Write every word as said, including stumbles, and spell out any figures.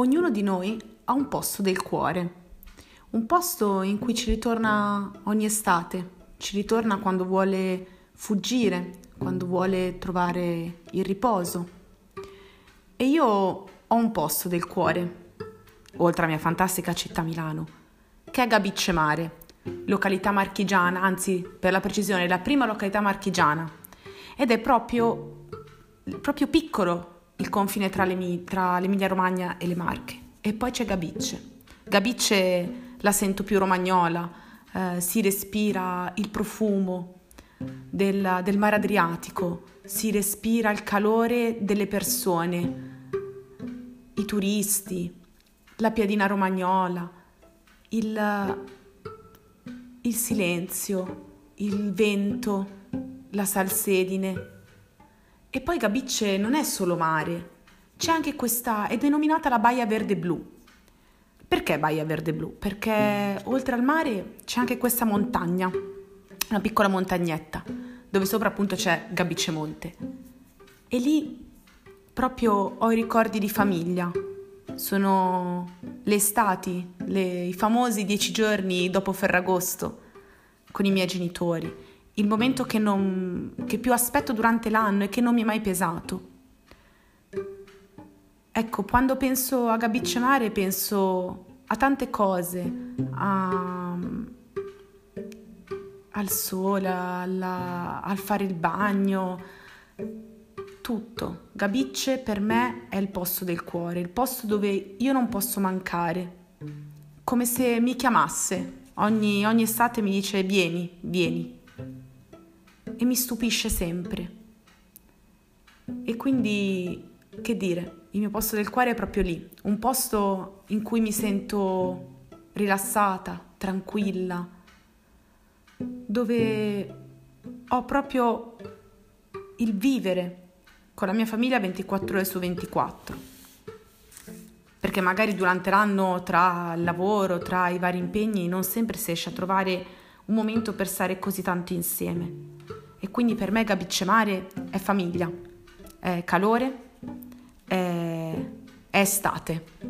ognuno di noi ha un posto del cuore, un posto in cui ci ritorna ogni estate, ci ritorna quando vuole fuggire, quando vuole trovare il riposo. E io ho un posto del cuore, oltre alla mia fantastica città Milano, che è Gabicce Mare, località marchigiana, anzi per la precisione la prima località marchigiana, ed è proprio, proprio piccolo il confine tra, le, tra l'Emilia Romagna e le Marche. E poi c'è Gabicce. Gabicce la sento più romagnola, eh, si respira il profumo del, del mare Adriatico, si respira il calore delle persone, i turisti, la piadina romagnola, il, il silenzio, il vento, la salsedine. E poi Gabicce non è solo mare, c'è anche questa, è denominata la Baia Verde Blu. Perché Baia Verde Blu? Perché oltre al mare c'è anche questa montagna, una piccola montagnetta, dove sopra appunto c'è Gabicce Monte. E lì proprio ho i ricordi di famiglia, sono le estati, le, i famosi dieci giorni dopo Ferragosto con i miei genitori. Il momento che, non, che più aspetto durante l'anno e che non mi è mai pesato. Ecco, quando penso a Gabicce Mare penso a tante cose, a, al sole, alla, al fare il bagno, tutto. Gabicce per me è il posto del cuore, il posto dove io non posso mancare, come se mi chiamasse. Ogni, ogni estate mi dice vieni, vieni. E mi stupisce sempre. E quindi, che dire, il mio posto del cuore è proprio lì, un posto in cui mi sento rilassata, tranquilla, dove ho proprio il vivere con la mia famiglia ventiquattro ore su ventiquattro. Perché magari durante l'anno, tra il lavoro, tra i vari impegni, non sempre si riesce a trovare un momento per stare così tanti insieme. E quindi per me Gabicce Mare è famiglia, è calore, è, è estate.